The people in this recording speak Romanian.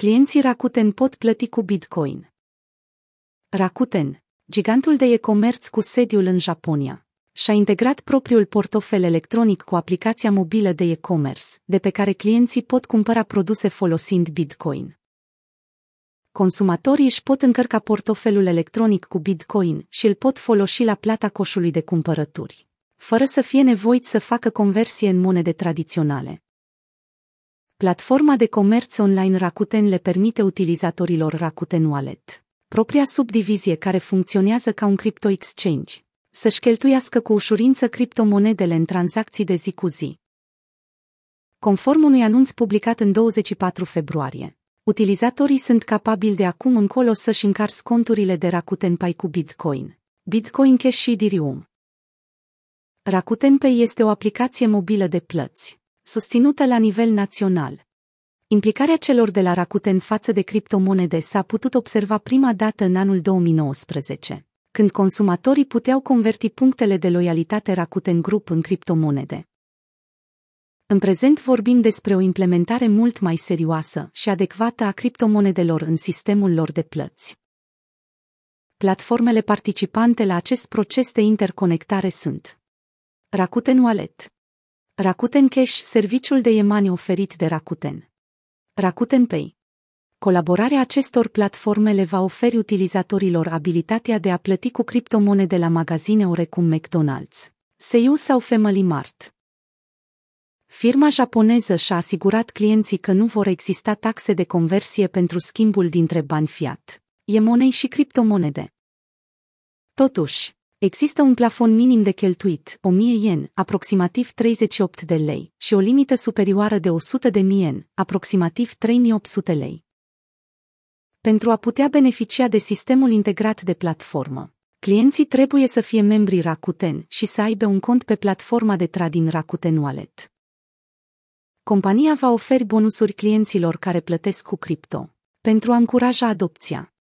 Clienții Rakuten pot plăti cu Bitcoin. Rakuten, gigantul de e-commerce cu sediul în Japonia, și-a integrat propriul portofel electronic cu aplicația mobilă de e-commerce, de pe care clienții pot cumpăra produse folosind Bitcoin. Consumatorii își pot încărca portofelul electronic cu Bitcoin și îl pot folosi la plata coșului de cumpărături, fără să fie nevoiți să facă conversie în monede tradiționale. Platforma de comerț online Rakuten le permite utilizatorilor Rakuten Wallet, propria subdivizie care funcționează ca un crypto exchange, să-și cheltuiască cu ușurință criptomonedele în tranzacții de zi cu zi. Conform unui anunț publicat în 24 februarie, utilizatorii sunt capabili de acum încolo să-și încarce conturile de Rakuten Pay cu Bitcoin, Bitcoin Cash și Ethereum. Rakuten Pay este o aplicație mobilă de plăți, susținută la nivel național. Implicarea celor de la Rakuten față de criptomonede s-a putut observa prima dată în anul 2019, când consumatorii puteau converti punctele de loialitate Rakuten Group în criptomonede. În prezent vorbim despre o implementare mult mai serioasă și adecvată a criptomonedelor în sistemul lor de plăți. Platformele participante la acest proces de interconectare sunt Rakuten Wallet, Rakuten Cash, serviciul de e-money oferit de Rakuten, Rakuten Pay. Colaborarea acestor platforme le va oferi utilizatorilor abilitatea de a plăti cu criptomonede la magazine orecum McDonald's, Seiu sau Family Mart. Firma japoneză și-a asigurat clienții că nu vor exista taxe de conversie pentru schimbul dintre bani fiat, e-money și criptomonede. Totuși, există un plafon minim de cheltuit, 1000 yen, aproximativ 38 de lei, și o limită superioară de 100 de yen, aproximativ 3800 lei. Pentru a putea beneficia de sistemul integrat de platformă, clienții trebuie să fie membri Rakuten și să aibă un cont pe platforma de trading Rakuten Wallet. Compania va oferi bonusuri clienților care plătesc cu cripto, pentru a încuraja adopția.